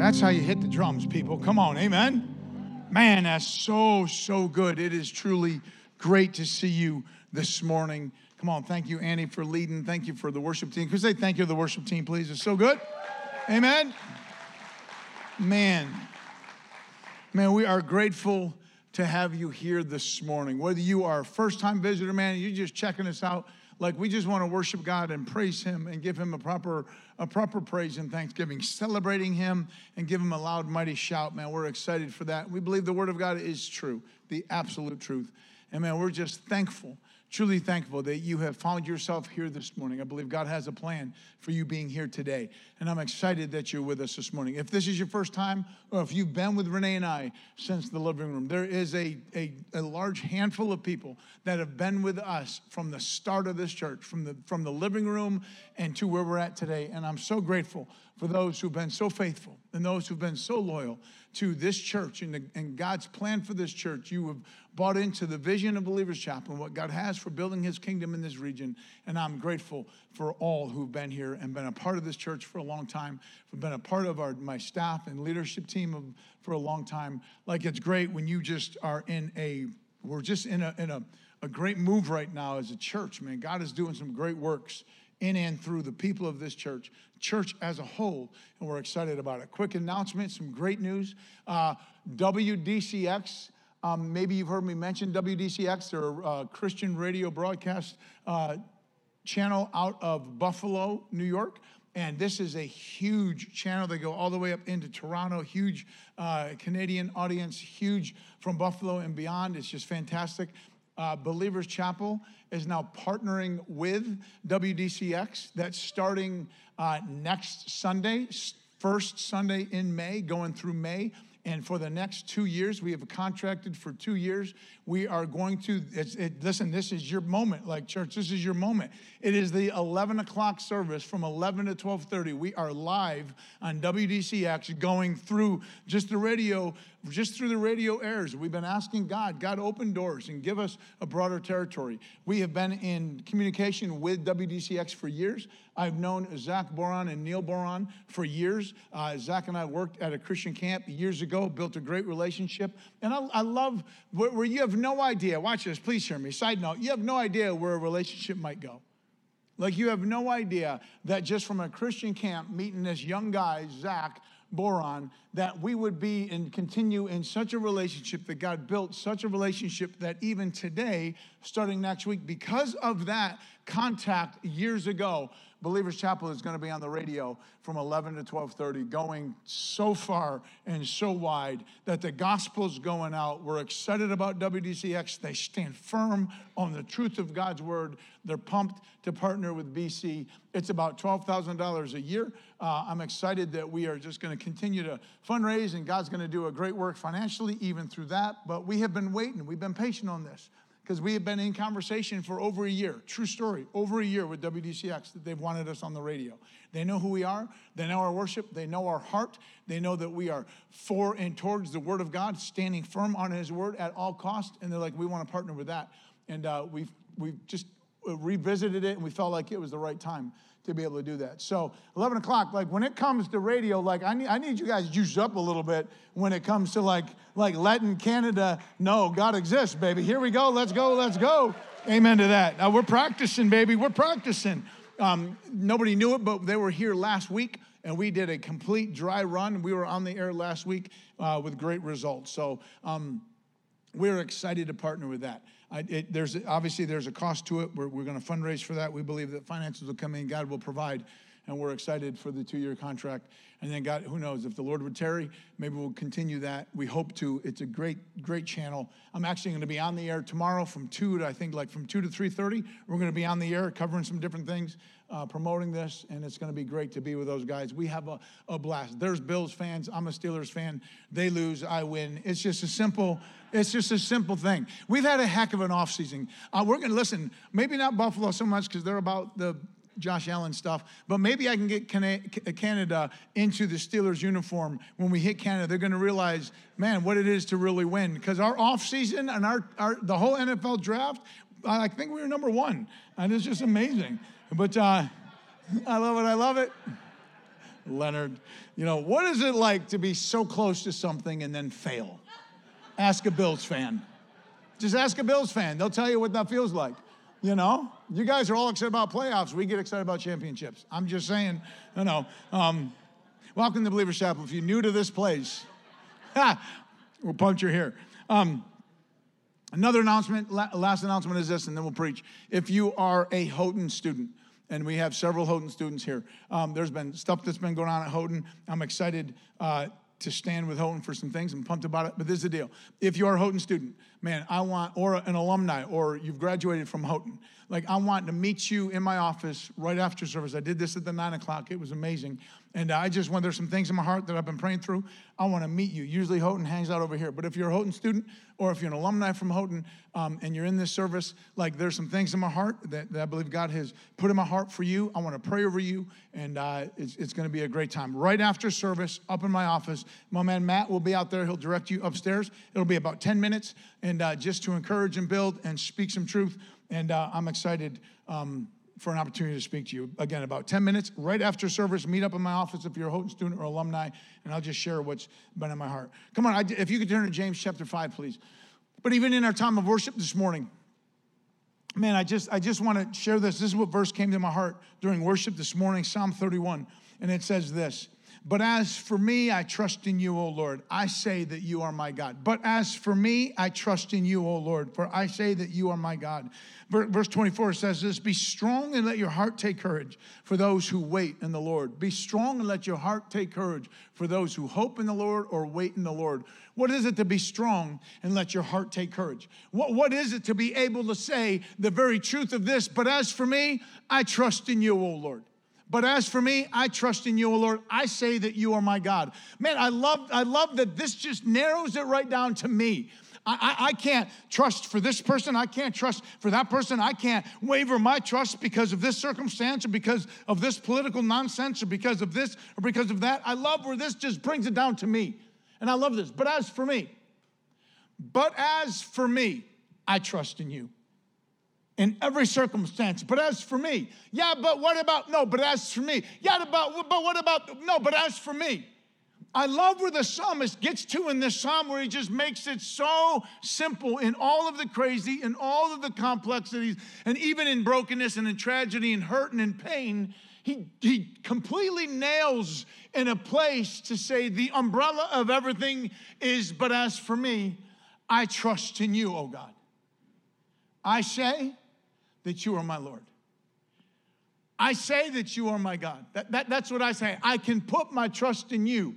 That's how you hit the drums, people. Come on, amen? Man, that's so good. It is truly great to see you this morning. Come on, thank you, Annie, for leading. Thank you for the worship team. Could you say thank you to the worship team, please? It's so good. Amen? Man, we are grateful to have you here this morning. Whether you are a first-time visitor, man, you're just checking us out, like we just want to worship God and praise him and give him a proper praise and thanksgiving, celebrating him and give him a loud, mighty shout, man. We're excited for that. We believe the word of God is true, the absolute truth. And man, we're just thankful, truly thankful that you have found yourself here this morning. I believe God has a plan for you being here today. And I'm excited that you're with us this morning. If this is your first time, or if you've been with Renee and I since the living room, there is a large handful of people that have been with us from the start of this church, from the living room and to where we're at today. And I'm so grateful for those who've been so faithful and those who've been so loyal to this church and God's plan for this church. You have bought into the vision of Believers Chapel and what God has for building his kingdom in this region. And I'm grateful for all who've been here and been a part of this church for a long time, who've been a part of my staff and leadership team for a long time. Like, it's great when you just are we're just in a great move right now as a church, man. God is doing some great works in and through the people of this church as a whole, and we're excited about it. Quick announcement, some great news. WDCX, maybe you've heard me mention WDCX. They're a Christian radio broadcast channel out of Buffalo, New York, and this is a huge channel. They go all the way up into Toronto, huge Canadian audience, huge from Buffalo and beyond. It's just fantastic. Believers Chapel is now partnering with WDCX. That's starting next Sunday, first Sunday in May, going through May. And for the next 2 years, we have contracted for 2 years. We are going to, listen, this is your moment, like church, this is your moment. It is the 11 o'clock service from 11 to 12:30. We are live on WDCX going through just through the radio airs. We've been asking God open doors and give us a broader territory. We have been in communication with WDCX for years. I've known Zach Boron and Neil Boron for years. Zach and I worked at a Christian camp years ago, built a great relationship. And I love where you have no idea. Watch this, please hear me. Side note, you have no idea where a relationship might go. Like, you have no idea that just from a Christian camp meeting this young guy, Zach Boron, that we would be and continue in such a relationship that God built, such a relationship that even today, starting next week, because of that contact years ago, Believers Chapel is going to be on the radio from 11 to 12:30, going so far and so wide that the gospel's going out. We're excited about WDCX. They stand firm on the truth of God's word. They're pumped to partner with BC. It's about $12,000 a year. I'm excited that we are just going to continue to fundraise, and God's going to do a great work financially even through that. But we have been waiting. We've been patient on this, because we have been in conversation for over a year, true story, over a year with WDCX, that they've wanted us on the radio. They know who we are. They know our worship. They know our heart. They know that we are for and towards the word of God, standing firm on his word at all costs. And they're like, we want to partner with that. And we've just revisited it, and we felt like it was the right time to be able to do that. So 11 o'clock, like, when it comes to radio, like, I need you guys juiced up a little bit when it comes to like letting Canada know God exists, baby. Here we go. Let's go. Amen to that. Now, we're practicing, baby. We're practicing. Nobody knew it, but they were here last week, and we did a complete dry run. We were on the air last week with great results. So we're excited to partner with that. There's a cost to it. We're going to fundraise for that. We believe that finances will come in. God will provide. And we're excited for the 2-year contract. And then God, who knows, if the Lord would tarry, maybe we'll continue that. We hope to. It's a great, great channel. I'm actually going to be on the air tomorrow from 2 to 3:30. We're going to be on the air covering some different things, promoting this, and it's going to be great to be with those guys. We have a blast. There's Bills fans. I'm a Steelers fan. They lose, I win. It's just a simple thing. We've had a heck of an offseason. We're going to listen, maybe not Buffalo so much because they're about the Josh Allen stuff, but maybe I can get Canada into the Steelers uniform. When we hit Canada, they're going to realize, man, what it is to really win. Because our offseason and the whole NFL draft, I think we were number one. And it's just amazing. But I love it. Leonard. You know, what is it like to be so close to something and then fail? Ask a Bills fan. Just ask a Bills fan. They'll tell you what that feels like. You know, you guys are all excited about playoffs. We get excited about championships. I'm just saying, you know. Welcome to Believers Chapel. If you're new to this place, we're pumped you're here. Another announcement, last announcement is this, and then we'll preach. If you are a Houghton student, and we have several Houghton students here, there's been stuff that's been going on at Houghton. I'm excited to stand with Houghton for some things. I'm pumped about it, but this is the deal. If you are a Houghton student, man, I want, or an alumni, or you've graduated from Houghton, like I want to meet you in my office right after service. I did this at the 9 o'clock. It was amazing. And I just want, there's some things in my heart that I've been praying through. I want to meet you. Usually Houghton hangs out over here, but if you're a Houghton student, or if you're an alumni from Houghton and you're in this service, like there's some things in my heart that I believe God has put in my heart for you. I want to pray over you, and it's going to be a great time. Right after service, up in my office, my man Matt will be out there. He'll direct you upstairs. It'll be about 10 minutes, and just to encourage and build and speak some truth. And I'm excited for an opportunity to speak to you. Again, about 10 minutes, right after service, meet up in my office if you're a Houghton student or alumni, and I'll just share what's been in my heart. Come on, if you could turn to James chapter 5, please. But even in our time of worship this morning, man, I just want to share this. This is what verse came to my heart during worship this morning, Psalm 31, and it says this. But as for me, I trust in you, O Lord. I say that you are my God. But as for me, I trust in you, O Lord, for I say that you are my God. Verse 24 says this, be strong and let your heart take courage for those who wait in the Lord. Be strong and let your heart take courage for those who hope in the Lord or wait in the Lord. What is it to be strong and let your heart take courage? What is it to be able to say the very truth of this? But as for me, I trust in you, O Lord. But as for me, I trust in you, O Lord. I say that you are my God. Man, I love that this just narrows it right down to me. I can't trust for this person. I can't trust for that person. I can't waver my trust because of this circumstance or because of this political nonsense or because of this or because of that. I love where this just brings it down to me. And I love this. But as for me, I trust in you. In every circumstance, but as for me, yeah, but what about, no, but as for me, yeah, but what about, no, but as for me. I love where the psalmist gets to in this psalm where he just makes it so simple in all of the crazy, in all of the complexities, and even in brokenness and in tragedy and hurt and in pain, he completely nails in a place to say the umbrella of everything is, but as for me, I trust in you, O God. I say that you are my Lord. I say that you are my God. That's what I say. I can put my trust in you.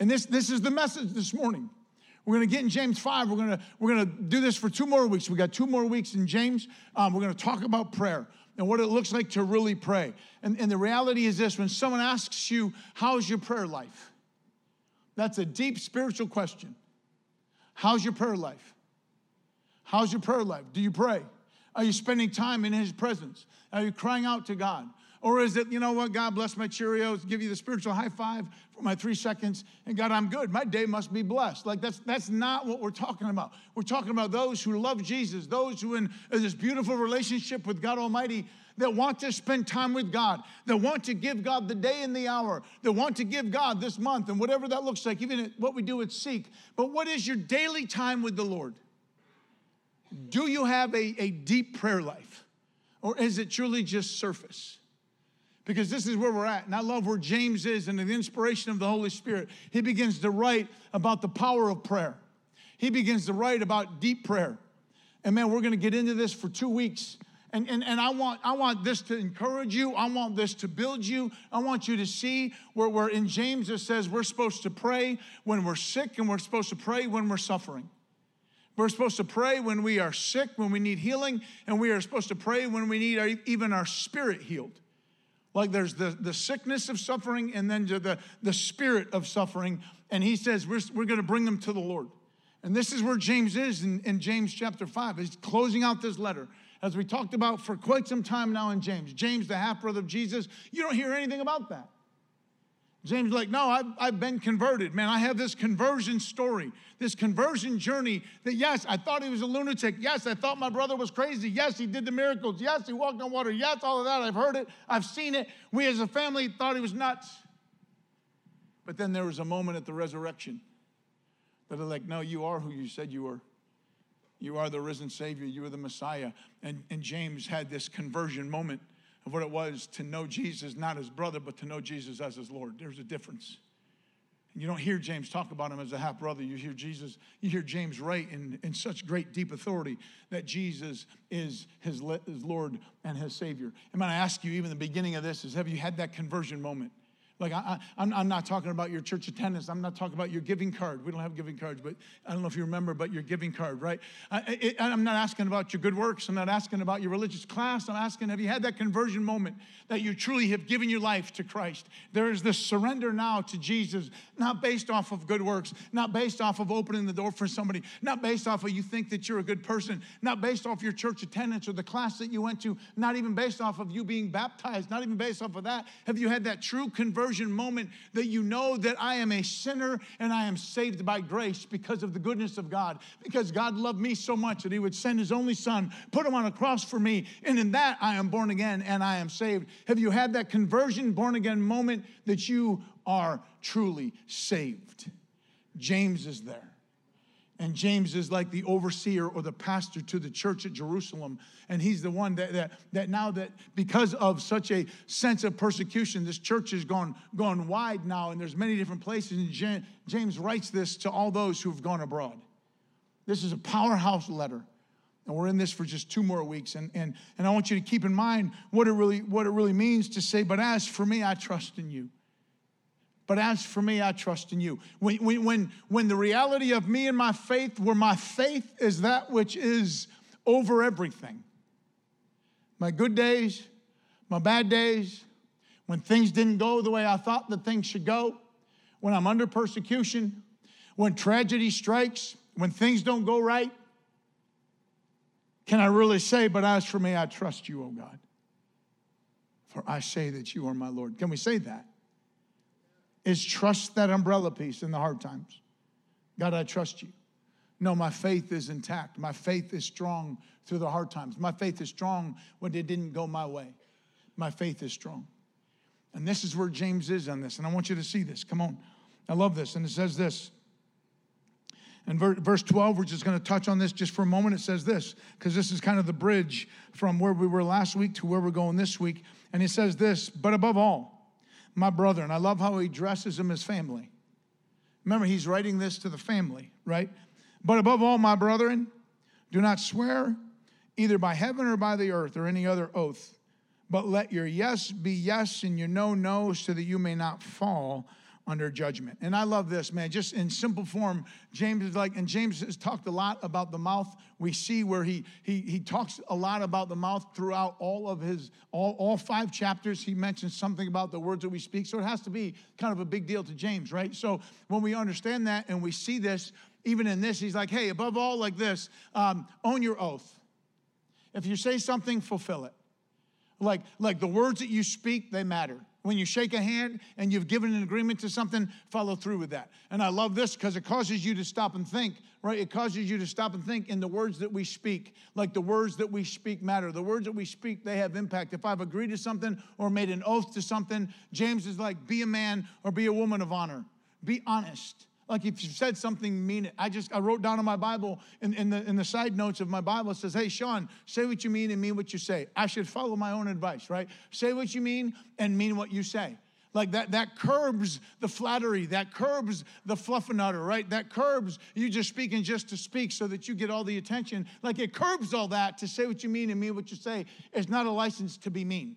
And this is the message this morning. We're going to get in James 5. We're going to do this for 2 more weeks. We got 2 more weeks in James. We're going to talk about prayer and what it looks like to really pray. And the reality is this. When someone asks you, how's your prayer life? That's a deep spiritual question. How's your prayer life? How's your prayer life? Do you pray? Are you spending time in his presence? Are you crying out to God? Or is it, you know what, God bless my Cheerios, give you the spiritual high five for my 3 seconds, and God, I'm good. My day must be blessed. Like that's not what we're talking about. We're talking about those who love Jesus, those who in this beautiful relationship with God Almighty that want to spend time with God, that want to give God the day and the hour, that want to give God this month and whatever that looks like, even what we do at Seek. But what is your daily time with the Lord? Do you have a deep prayer life? Or is it truly just surface? Because this is where we're at. And I love where James is and the inspiration of the Holy Spirit. He begins to write about the power of prayer. He begins to write about deep prayer. And man, we're going to get into this for 2 weeks. And I want this to encourage you. I want this to build you. I want you to see where in James it says we're supposed to pray when we're sick and we're supposed to pray when we're suffering. We're supposed to pray when we are sick, when we need healing, and we are supposed to pray when we need even our spirit healed. Like there's the sickness of suffering and then the spirit of suffering. And he says we're going to bring them to the Lord. And this is where James is in James chapter 5. He's closing out this letter. As we talked about for quite some time now in James. James, the half-brother of Jesus, you don't hear anything about that. James is like, no, I've been converted. Man, I have this conversion story, this conversion journey that, yes, I thought he was a lunatic. Yes, I thought my brother was crazy. Yes, he did the miracles. Yes, he walked on water. Yes, all of that. I've heard it. I've seen it. We as a family thought he was nuts. But then there was a moment at the resurrection that they're like, no, you are who you said you were. You are the risen Savior. You are the Messiah. And James had this conversion moment of what it was to know Jesus, not his brother, but to know Jesus as his Lord. There's a difference. And you don't hear James talk about him as a half-brother. You hear Jesus, you hear James write in such great, deep authority that Jesus is his Lord and his Savior. And when I ask you, even the beginning of this is, have you had that conversion moment? Like, I'm not talking about your church attendance. I'm not talking about your giving card. We don't have giving cards, but I don't know if you remember, but your giving card, right? I'm not asking about your good works. I'm not asking about your religious class. I'm asking, have you had that conversion moment that you truly have given your life to Christ? There is this surrender now to Jesus, not based off of good works, not based off of opening the door for somebody, not based off of you think that you're a good person, not based off your church attendance or the class that you went to, not even based off of you being baptized, not even based off of that. Have you had that true conversion moment that you know that I am a sinner and I am saved by grace because of the goodness of God, because God loved me so much that he would send his only son, put him on a cross for me, and in that I am born again and I am saved. Have you had that conversion, born again moment that you are truly saved? James is there. And James is like the overseer or the pastor to the church at Jerusalem. And he's the one that now that because of such a sense of persecution, this church has gone wide now. And there's many different places. And James writes this to all those who've gone abroad. This is a powerhouse letter. And we're in this for just 2 more weeks. And I want you to keep in mind what it really means to say, but as for me, I trust in you. But as for me, I trust in you. When the reality of me and my faith, where my faith is that which is over everything. My good days, my bad days, when things didn't go the way I thought that things should go, when I'm under persecution, when tragedy strikes, when things don't go right, can I really say, but as for me, I trust you, O God, for I say that you are my Lord. Can we say that? Is trust that umbrella piece in the hard times. God, I trust you. No, my faith is intact. My faith is strong through the hard times. My faith is strong when it didn't go my way. My faith is strong. And this is where James is on this. And I want you to see this. Come on. I love this. And it says this. In verse 12, we're just going to touch on this just for a moment. It says this, because this is kind of the bridge from where we were last week to where we're going this week. And it says this, but above all, my brother, and I love how he addresses him as family. Remember, he's writing this to the family, right? But above all, my brethren, do not swear either by heaven or by the earth or any other oath, but let your yes be yes and your no, no, so that you may not fall under judgment. And I love this, man. Just in simple form, James is like, and James has talked a lot about the mouth. We see where he talks a lot about the mouth throughout all of his, all 5 chapters. He mentions something about the words that we speak. So it has to be kind of a big deal to James, right? So when we understand that and we see this, even in this, he's like, hey, above all like this, own your oath. If you say something, fulfill it. Like the words that you speak, they matter. When you shake a hand and you've given an agreement to something, follow through with that. And I love this because it causes you to stop and think, right? It causes you to stop and think in the words that we speak. Like the words that we speak matter. The words that we speak, they have impact. If I've agreed to something or made an oath to something, James is like, be a man or be a woman of honor. Be honest. Like if you said something, mean it. I wrote down in my Bible, in the side notes of my Bible, it says, hey, Sean, say what you mean and mean what you say. I should follow my own advice, right? Say what you mean and mean what you say. Like that curbs the flattery. That curbs the fluff and utter, right? That curbs you just speaking just to speak so that you get all the attention. Like it curbs all that to say what you mean and mean what you say. It's not a license to be mean.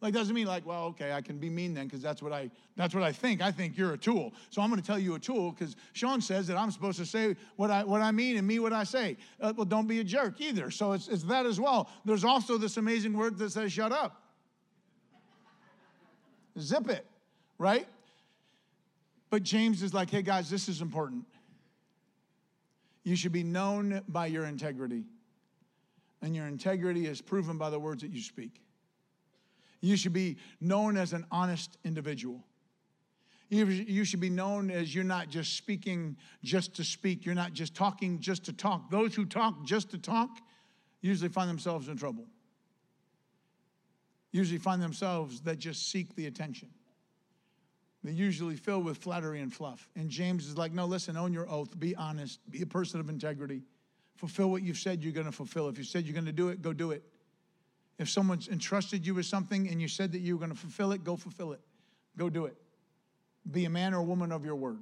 Like, doesn't mean like, well, okay, I can be mean then because that's what I think. I think you're a tool. So I'm going to tell you a tool because Sean says that I'm supposed to say what I mean and mean what I say. Well, don't be a jerk either. So it's that as well. There's also this amazing word that says, shut up. Zip it, right? But James is like, hey, guys, this is important. You should be known by your integrity. And your integrity is proven by the words that you speak. You should be known as an honest individual. You should be known as you're not just speaking just to speak. You're not just talking just to talk. Those who talk just to talk usually find themselves in trouble. Usually find themselves that just seek the attention. They're usually filled with flattery and fluff. And James is like, no, listen, own your oath. Be honest. Be a person of integrity. Fulfill what you've said you're going to fulfill. If you said you're going to do it, go do it. If someone's entrusted you with something and you said that you were going to fulfill it, go fulfill it. Go do it. Be a man or a woman of your word.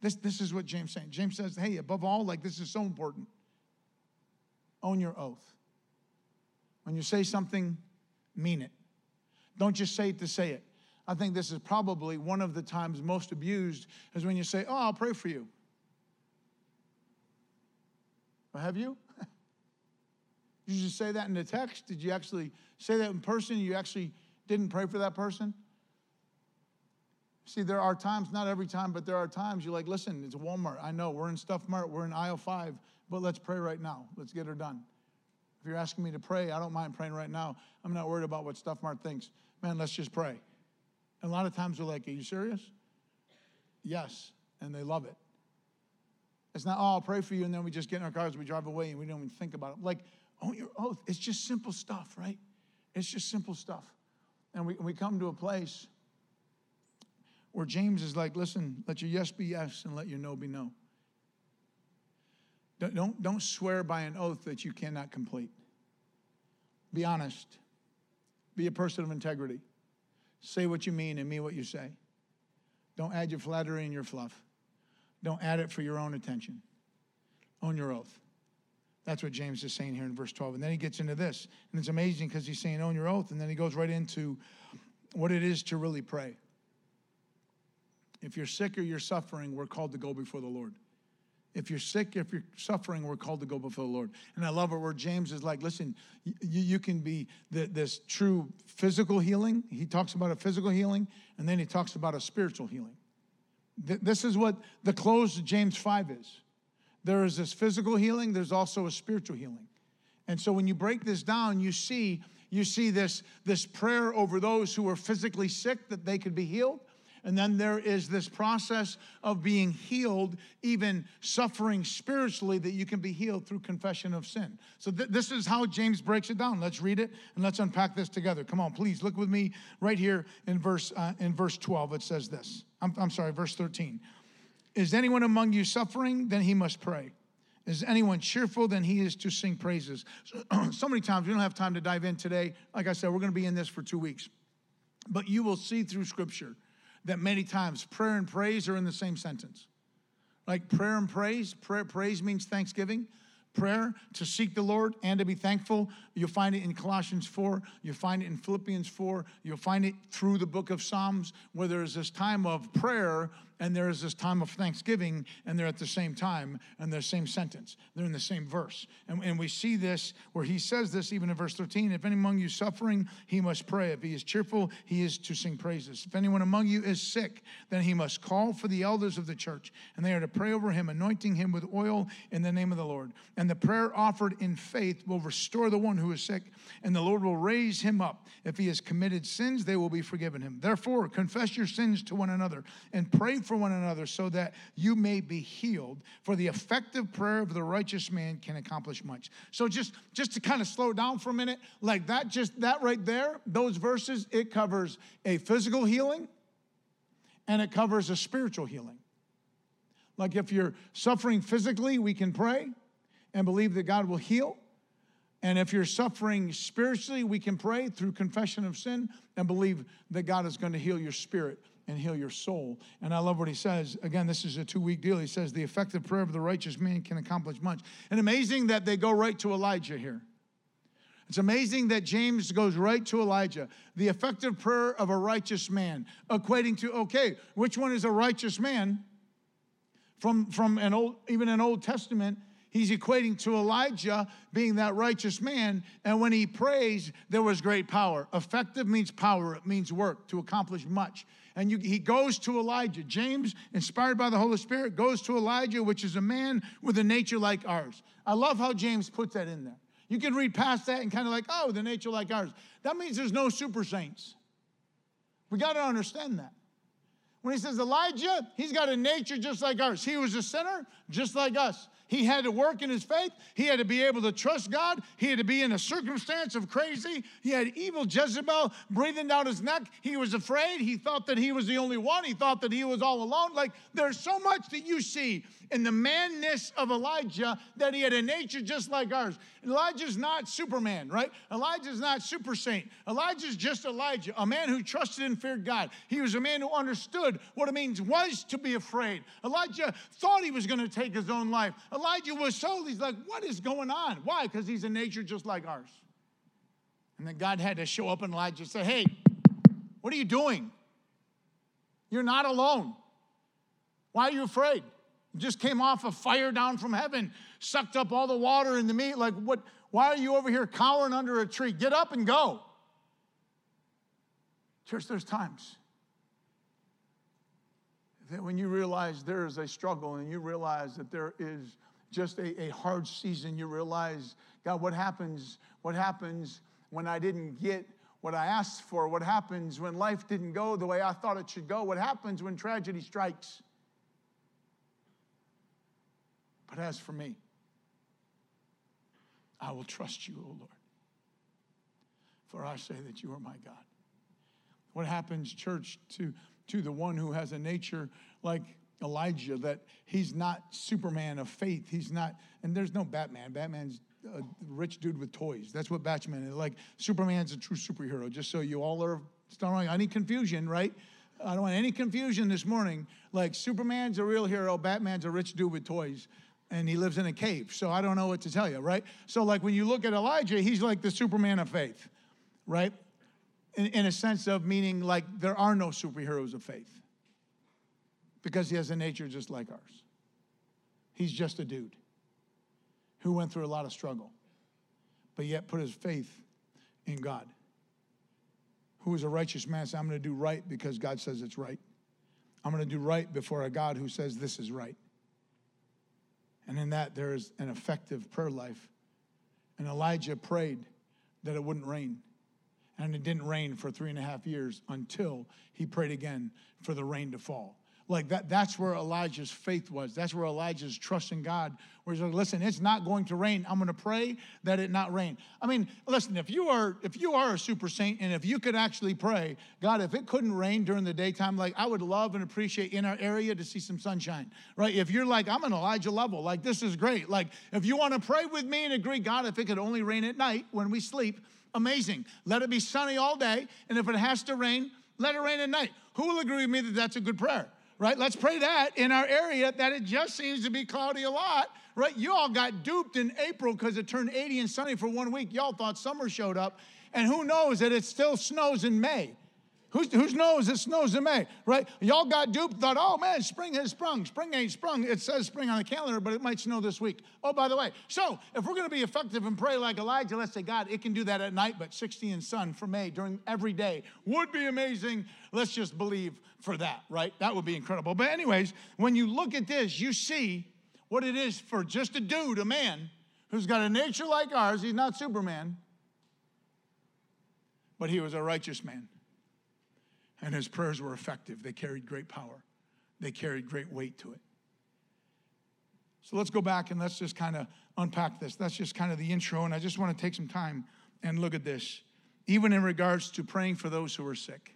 This is what James is saying. James says, hey, above all, like this is so important. Own your oath. When you say something, mean it. Don't just say it to say it. I think this is probably one of the times most abused is when you say, oh, I'll pray for you. Well, have you? Did you just say that in the text? Did you actually say that in person? You actually didn't pray for that person? See, there are times, not every time, but there are times you're like, listen, it's Walmart. I know, we're in Stuff Mart, we're in aisle 5, but let's pray right now. Let's get her done. If you're asking me to pray, I don't mind praying right now. I'm not worried about what Stuff Mart thinks. Man, let's just pray. And a lot of times we're like, are you serious? Yes, and they love it. It's not, oh, I'll pray for you, and then we just get in our cars, we drive away, and we don't even think about it. Like, own your oath. It's just simple stuff, right? It's just simple stuff. And we come to a place where James is like, listen, let your yes be yes and let your no be no. Don't swear by an oath that you cannot complete. Be honest. Be a person of integrity. Say what you mean and mean what you say. Don't add your flattery and your fluff. Don't add it for your own attention. Own your oath. That's what James is saying here in verse 12. And then he gets into this. And it's amazing because he's saying own your oath. And then he goes right into what it is to really pray. If you're sick or you're suffering, we're called to go before the Lord. If you're sick, if you're suffering, we're called to go before the Lord. And I love it where James is like, listen, you can be this true physical healing. He talks about a physical healing, and then he talks about a spiritual healing. This is what the close to James 5 is. There is this physical healing. There's also a spiritual healing. And so when you break this down, you see this prayer over those who are physically sick that they could be healed. And then there is this process of being healed, even suffering spiritually, that you can be healed through confession of sin. So this is how James breaks it down. Let's read it and let's unpack this together. Come on, please look with me right here in verse 12. It says this. I'm sorry, verse 13. Is anyone among you suffering? Then he must pray. Is anyone cheerful? Then he is to sing praises. So many times we don't have time to dive in today. Like I said, we're going to be in this for 2 weeks. But you will see through Scripture that many times prayer and praise are in the same sentence. Like prayer and praise, praise means thanksgiving. Prayer, to seek the Lord and to be thankful. You'll find it in Colossians 4. You'll find it in Philippians 4. You'll find it through the book of Psalms, where there is this time of prayer and there is this time of thanksgiving, and they're at the same time and they're the same sentence. They're in the same verse. And we see this where he says this even in verse 13. If any among you is suffering, he must pray. If he is cheerful, he is to sing praises. If anyone among you is sick, then he must call for the elders of the church, and they are to pray over him, anointing him with oil in the name of the Lord. And the prayer offered in faith will restore the one who is sick, and the Lord will raise him up. If he has committed sins, they will be forgiven him. Therefore, confess your sins to one another and pray for one another so that you may be healed. For the effective prayer of the righteous man can accomplish much. So just to kind of slow down for a minute, like that right there, those verses, it covers a physical healing and it covers a spiritual healing. Like if you're suffering physically, we can pray and believe that God will heal. And if you're suffering spiritually, we can pray through confession of sin and believe that God is going to heal your spirit and heal your soul. And I love what he says. Again, this is a 2-week deal. He says, the effective prayer of the righteous man can accomplish much. And amazing that they go right to Elijah here. It's amazing that James goes right to Elijah. The effective prayer of a righteous man, equating to, okay, which one is a righteous man? From an Old Testament, he's equating to Elijah being that righteous man. And when he prays, there was great power. Effective means power. It means work to accomplish much. And he goes to Elijah. James, inspired by the Holy Spirit, goes to Elijah, which is a man with a nature like ours. I love how James puts that in there. You can read past that and kind of like, oh, the nature like ours. That means there's no super saints. We got to understand that. When he says Elijah, he's got a nature just like ours. He was a sinner just like us. He had to work in his faith. He had to be able to trust God. He had to be in a circumstance of crazy. He had evil Jezebel breathing down his neck. He was afraid. He thought that he was the only one. He thought that he was all alone. Like, there's so much that you see in the manness of Elijah, that he had a nature just like ours. Elijah's not Superman, right? Elijah's not super saint. Elijah's just Elijah, a man who trusted and feared God. He was a man who understood what it means was to be afraid. Elijah thought he was going to take his own life. Elijah was told, he's like, what is going on? Why? Because he's a nature just like ours. And then God had to show up and Elijah said, hey, what are you doing? You're not alone. Why are you afraid? You just came off a fire down from heaven, sucked up all the water and the meat. Like, what? Why are you over here cowering under a tree? Get up and go. Church, there's times that when you realize there is a struggle and you realize that there is just a hard season, you realize, God, what happens when I didn't get what I asked for? What happens when life didn't go the way I thought it should go? What happens when tragedy strikes? But as for me, I will trust you, O Lord, for I say that you are my God. What happens, church, to the one who has a nature like Elijah, that he's not Superman of faith. He's not, and there's no Batman. Batman's a rich dude with toys. That's what Batman is. Like, Superman's a true superhero, just so you all are starting. I need confusion, right? I don't want any confusion this morning. Like, Superman's a real hero. Batman's a rich dude with toys. And he lives in a cave, so I don't know what to tell you, right? So, like, when you look at Elijah, he's like the Superman of faith, right? In a sense of meaning, like, there are no superheroes of faith because he has a nature just like ours. He's just a dude who went through a lot of struggle, but yet put his faith in God, who is a righteous man. So I'm going to do right because God says it's right. I'm going to do right before a God who says this is right. And in that, there is an effective prayer life. And Elijah prayed that it wouldn't rain. And it didn't rain for 3.5 years until he prayed again for the rain to fall. Like, that's where Elijah's faith was. That's where Elijah's trust in God, where he's like, listen, it's not going to rain. I'm going to pray that it not rain. I mean, listen, if you are a super saint and if you could actually pray, God, if it couldn't rain during the daytime, like, I would love and appreciate in our area to see some sunshine, right? If you're like, I'm an Elijah level, like, this is great. Like, if you want to pray with me and agree, God, if it could only rain at night when we sleep, amazing. Let it be sunny all day, and if it has to rain, let it rain at night. Who will agree with me that that's a good prayer? Right? Let's pray that in our area, that it just seems to be cloudy a lot, right? You all got duped in April because it turned 80 and sunny for 1 week. Y'all thought summer showed up, and who knows that it still snows in May? Who knows it snows in May, right? Y'all got duped, thought, oh, man, spring has sprung. Spring ain't sprung. It says spring on the calendar, but it might snow this week. Oh, by the way, so if we're going to be effective and pray like Elijah, let's say, God, it can do that at night, but 60 and sun for May during every day would be amazing. Let's just believe for that, right? That would be incredible. But anyways, when you look at this, you see what it is for just a dude, a man, who's got a nature like ours. He's not Superman, but he was a righteous man. And his prayers were effective. They carried great power. They carried great weight to it. So let's go back and let's just kind of unpack this. That's just kind of the intro, and I just want to take some time and look at this, even in regards to praying for those who are sick.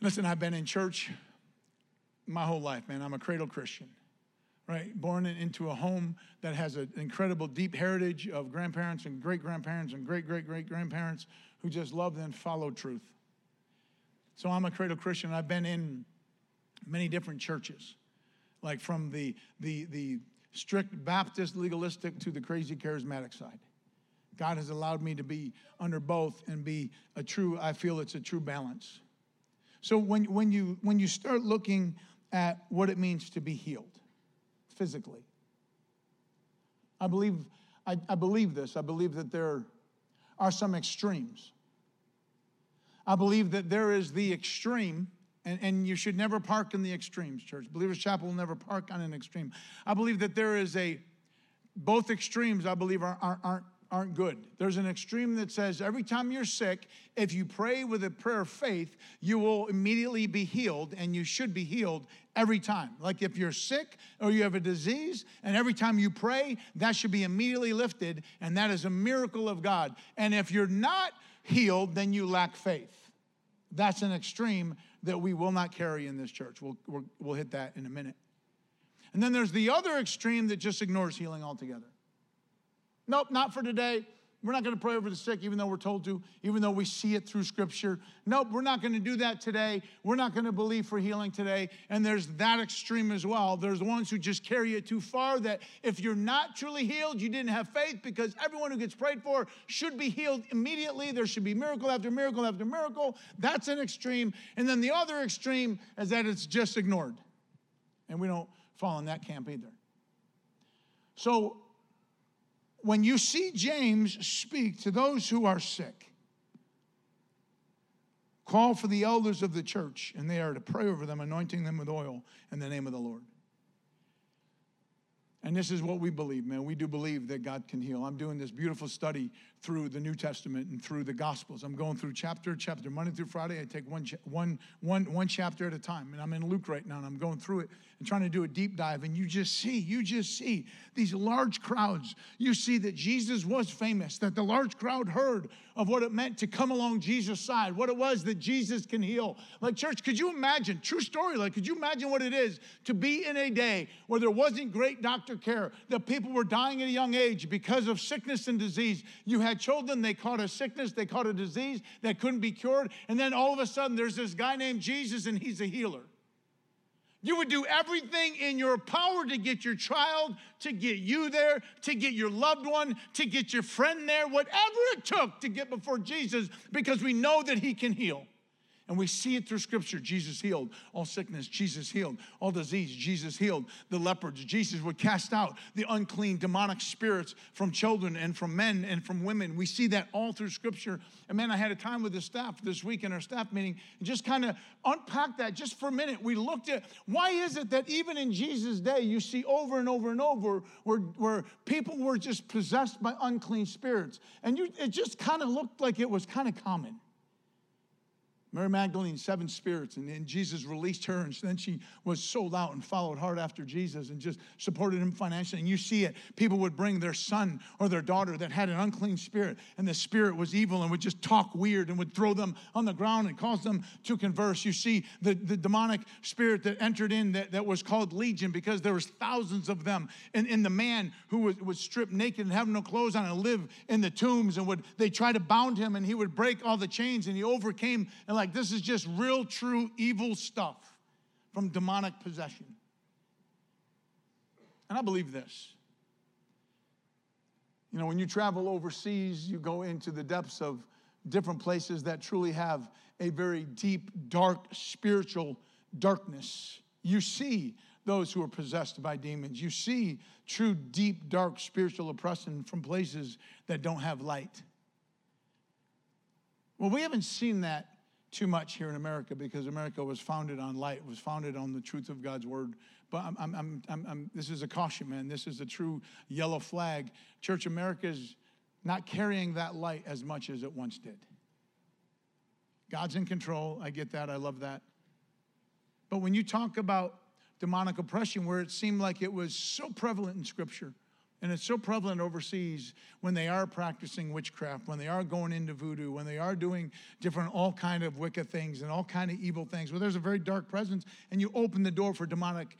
Listen, I've been in church my whole life, man. I'm a cradle Christian, right? Born into a home that has an incredible deep heritage of grandparents and great-grandparents and great-great-great-grandparents who just loved and followed truth. So I'm a cradle Christian. I've been in many different churches, like from the strict Baptist legalistic to the crazy charismatic side. God has allowed me to be under both and be a true, I feel it's a true balance. So when you start looking at what it means to be healed physically, I believe this. I believe that there are some extremes. I believe that there is the extreme, and you should never park in the extremes, church. Believers Chapel will never park on an extreme. I believe that there is both extremes, I believe, aren't aren't good. There's an extreme that says every time you're sick, if you pray with a prayer of faith, you will immediately be healed, and you should be healed every time. Like if you're sick or you have a disease, and every time you pray, that should be immediately lifted, and that is a miracle of God. And if you're not healed, then you lack faith. That's an extreme that we will not carry in this church. We'll hit that in a minute. And then there's the other extreme that just ignores healing altogether. Nope, not for today. We're not going to pray over the sick, even though we're told to, even though we see it through Scripture. Nope, we're not going to do that today. We're not going to believe for healing today. And there's that extreme as well. There's the ones who just carry it too far, that if you're not truly healed, you didn't have faith, because everyone who gets prayed for should be healed immediately. There should be miracle after miracle after miracle. That's an extreme. And then the other extreme is that it's just ignored. And we don't fall in that camp either. So, when you see James speak to those who are sick, call for the elders of the church, and they are to pray over them, anointing them with oil in the name of the Lord. And this is what we believe, man. We do believe that God can heal. I'm doing this beautiful study through the New Testament and through the Gospels. I'm going through chapter, Monday through Friday. I take one chapter at a time, and I'm in Luke right now, and I'm going through it and trying to do a deep dive. And you just see these large crowds. You see that Jesus was famous, that the large crowd heard of what it meant to come along Jesus' side, what it was that Jesus can heal. Like, church, could you imagine, true story, like, could you imagine what it is to be in a day where there wasn't great doctor care, that people were dying at a young age because of sickness and disease? You had children, they caught a sickness, they caught a disease that couldn't be cured, and then all of a sudden there's this guy named Jesus, and he's a healer. You would do everything in your power to get your child, to get you there, to get your loved one, to get your friend there, whatever it took to get before Jesus, because we know that he can heal. And we see it through Scripture. Jesus healed all sickness. Jesus healed all disease. Jesus healed the lepers. Jesus would cast out the unclean demonic spirits from children and from men and from women. We see that all through Scripture. And man, I had a time with the staff this week in our staff meeting and just kind of unpacked that just for a minute. We looked at, why is it that even in Jesus' day, you see over and over and over where people were just possessed by unclean spirits? And it just kind of looked like it was kind of common. Mary Magdalene, 7 spirits, and then Jesus released her, and then she was sold out and followed hard after Jesus and just supported him financially. And you see it. People would bring their son or their daughter that had an unclean spirit, and the spirit was evil and would just talk weird and would throw them on the ground and cause them to converse. You see the demonic spirit that entered in that was called Legion, because there was thousands of them. And the man who was stripped naked and have no clothes on and live in the tombs, and they try to bound him, and he would break all the chains, and he overcame. And like, this is just real, true, evil stuff from demonic possession. And I believe this. You know, when you travel overseas, you go into the depths of different places that truly have a very deep, dark, spiritual darkness. You see those who are possessed by demons. You see true, deep, dark, spiritual oppression from places that don't have light. Well, we haven't seen that too much here in America, because America was founded on light, was founded on the truth of God's word. But this is a caution, man. This is a true yellow flag. Church, America is not carrying that light as much as it once did. God's in control. I get that. I love that. But when you talk about demonic oppression, where it seemed like it was so prevalent in Scripture, and it's so prevalent overseas, when they are practicing witchcraft, when they are going into voodoo, when they are doing different all kind of wicked things and all kind of evil things, well, there's a very dark presence, and you open the door for demonic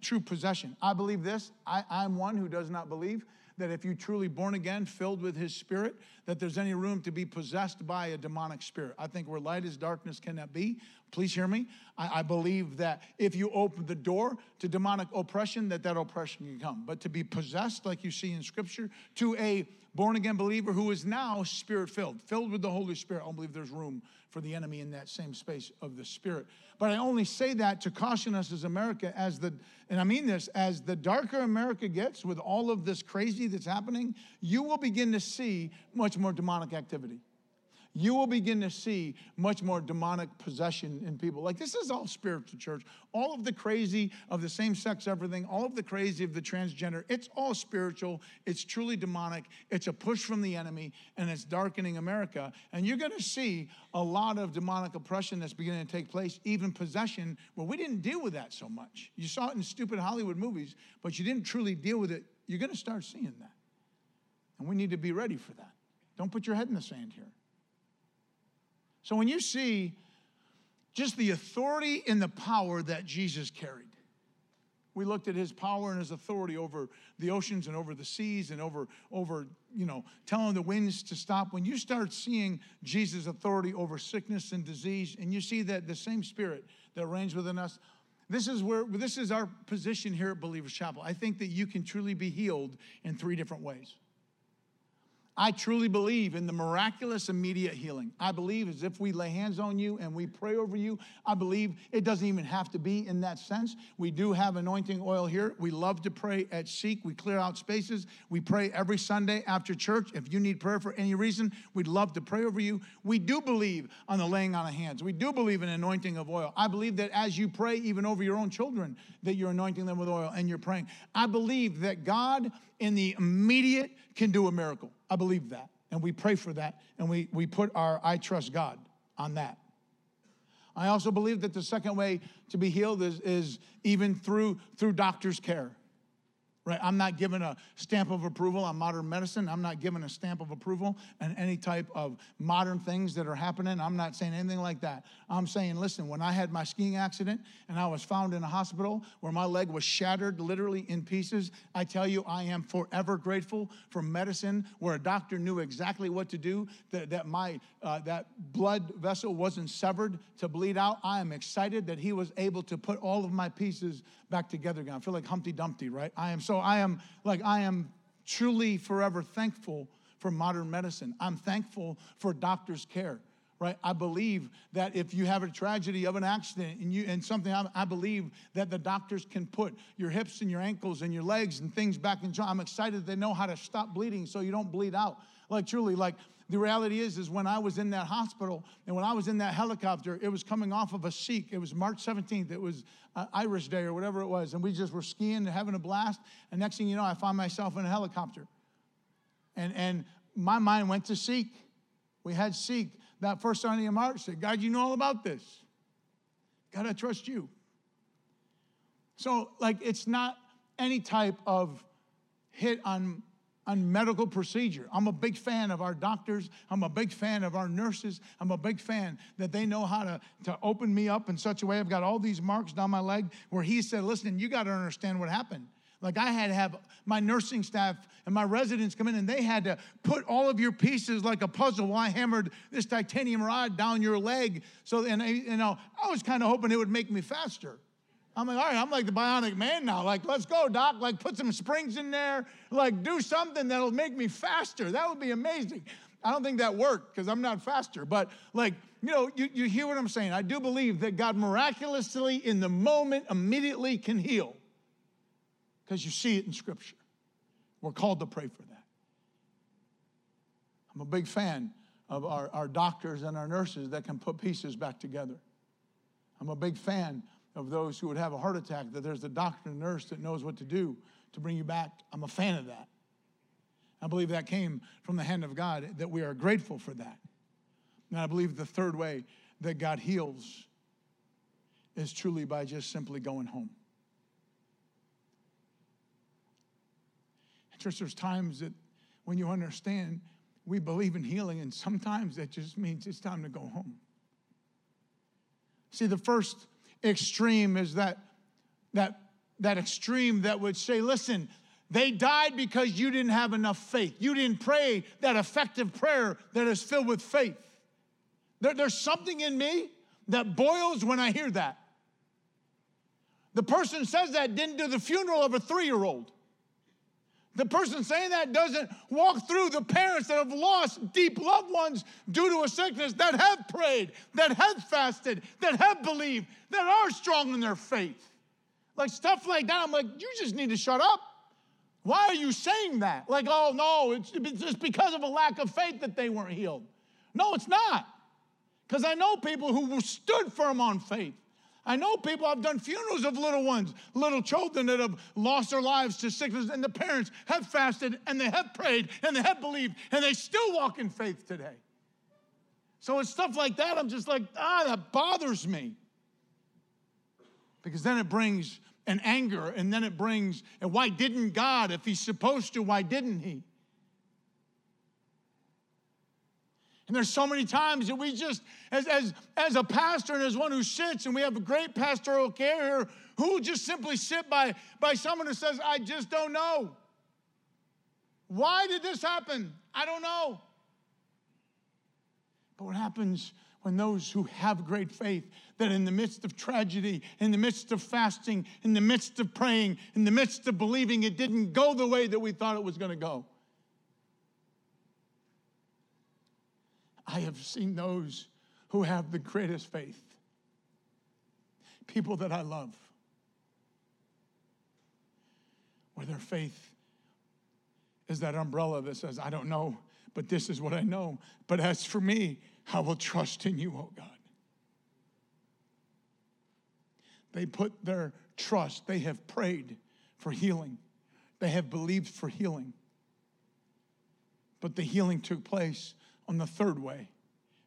true possession. I believe this. I'm one who does not believe that if you truly born again, filled with his spirit, that there's any room to be possessed by a demonic spirit. I think where light is, darkness cannot be. Please hear me. I believe that if you open the door to demonic oppression, that oppression can come. But to be possessed, like you see in Scripture, to a born-again believer who is now spirit-filled, filled with the Holy Spirit, I don't believe there's room for the enemy in that same space of the spirit. But I only say that to caution us as America, and I mean this, as the darker America gets with all of this crazy that's happening, you will begin to see much more demonic activity. you will begin to see much more demonic possession in people. Like, this is all spiritual, church. All of the crazy of the same sex, everything, all of the crazy of the transgender, it's all spiritual. It's truly demonic. It's a push from the enemy, and it's darkening America. And you're going to see a lot of demonic oppression that's beginning to take place, even possession. Well, we didn't deal with that so much. You saw it in stupid Hollywood movies, but you didn't truly deal with it. You're going to start seeing that. And we need to be ready for that. Don't put your head in the sand here. So when you see just the authority and the power that Jesus carried, we looked at his power and his authority over the oceans and over the seas and over you know, telling the winds to stop. When you start seeing Jesus' authority over sickness and disease, and you see that the same spirit that reigns within us, this is our position here at Believers Chapel. I think that you can truly be healed in three different ways. I truly believe in the miraculous immediate healing. I believe as if we lay hands on you and we pray over you. I believe it doesn't even have to be in that sense. We do have anointing oil here. We love to pray at Seek. We clear out spaces. We pray every Sunday after church. If you need prayer for any reason, we'd love to pray over you. We do believe on the laying on of hands. We do believe in anointing of oil. I believe that as you pray, even over your own children, that you're anointing them with oil and you're praying. I believe that God in the immediate can do a miracle. I believe that, and we pray for that, and we put our I trust God on that. I also believe that the second way to be healed is even through doctor's care. Right? I'm not giving a stamp of approval on modern medicine. I'm not giving a stamp of approval on any type of modern things that are happening. I'm not saying anything like that. I'm saying, listen, when I had my skiing accident and I was found in a hospital where my leg was shattered literally in pieces, I tell you, I am forever grateful for medicine where a doctor knew exactly what to do, that blood vessel wasn't severed to bleed out. I am excited that he was able to put all of my pieces back together again. I feel like Humpty Dumpty, right? I am truly forever thankful for modern medicine. I'm thankful for doctor's care, right? I believe that if you have a tragedy of an accident I believe that the doctors can put your hips and your ankles and your legs and things back in. I'm excited they know how to stop bleeding so you don't bleed out. Like truly, like the reality is when I was in that hospital and when I was in that helicopter, it was coming off of a Seek. It was March 17th. It was Irish Day or whatever it was. And we just were skiing and having a blast. And next thing you know, I found myself in a helicopter. And my mind went to Seek. We had Seek that first Sunday of March. Said, God, you know all about this. God, I trust you. So, like, it's not any type of hit on medical procedure. I'm a big fan of our doctors. I'm a big fan of our nurses. I'm a big fan that they know how to open me up in such a way. I've got all these marks down my leg where he said, listen, you got to understand what happened. Like I had to have my nursing staff and my residents come in and they had to put all of your pieces like a puzzle while I hammered this titanium rod down your leg. So, I was kind of hoping it would make me faster. I'm like, all right, I'm like the bionic man now. Like, let's go, doc. Like, put some springs in there. Like, do something that'll make me faster. That would be amazing. I don't think that worked because I'm not faster. But, like, you know, you hear what I'm saying. I do believe that God miraculously in the moment immediately can heal because you see it in Scripture. We're called to pray for that. I'm a big fan of our doctors and our nurses that can put pieces back together. I'm a big fan of those who would have a heart attack, that there's a doctor and nurse that knows what to do to bring you back. I'm a fan of that. I believe that came from the hand of God, that we are grateful for that. And I believe the third way that God heals is truly by just simply going home. And church, there's times that when you understand we believe in healing, and sometimes that just means it's time to go home. See, the first extreme is that extreme that would say, listen, they died because you didn't have enough faith. You didn't pray that effective prayer that is filled with faith. There's something in me that boils when I hear that. The person says that didn't do the funeral of a 3-year-old. The person saying that doesn't walk through the parents that have lost deep loved ones due to a sickness, that have prayed, that have fasted, that have believed, that are strong in their faith. Like stuff like that, I'm like, you just need to shut up. Why are you saying that? Like, oh no, it's because of a lack of faith that they weren't healed. No, it's not. Because I know people who stood firm on faith. I know people, I've done funerals of little ones, little children that have lost their lives to sickness, and the parents have fasted, and they have prayed, and they have believed, and they still walk in faith today. So it's stuff like that, I'm just like, that bothers me. Because then it brings an anger, and then it brings, and why didn't God, if he's supposed to, why didn't he? And there's so many times that we just, as a pastor and as one who sits, and we have a great pastoral care here, who just simply sit by someone who says, I just don't know. Why did this happen? I don't know. But what happens when those who have great faith, that in the midst of tragedy, in the midst of fasting, in the midst of praying, in the midst of believing, it didn't go the way that we thought it was going to go. I have seen those who have the greatest faith, people that I love, where their faith is that umbrella that says, I don't know, but this is what I know. But as for me, I will trust in you, oh God. They put their trust, they have prayed for healing. They have believed for healing. But the healing took place on the third way,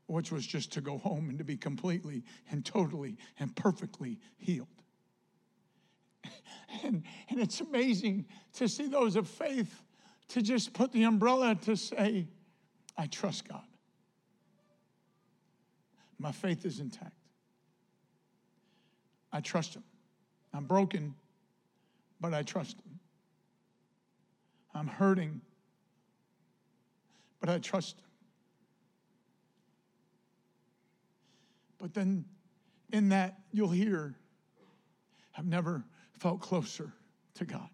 which was just to go home and to be completely and totally and perfectly healed. And it's amazing to see those of faith to just put the umbrella to say, I trust God. My faith is intact. I trust him. I'm broken, but I trust him. I'm hurting, but I trust him. But then in that, you'll hear, I've never felt closer to God.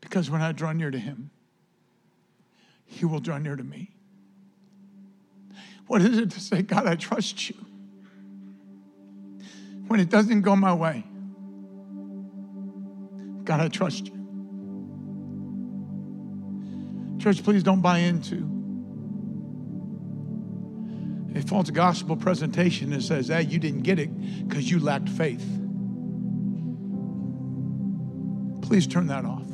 Because when I draw near to him, he will draw near to me. What is it to say, God, I trust you? When it doesn't go my way, God, I trust you. Church, please don't buy into a false gospel presentation that says, hey, you didn't get it because you lacked faith. Please turn that off.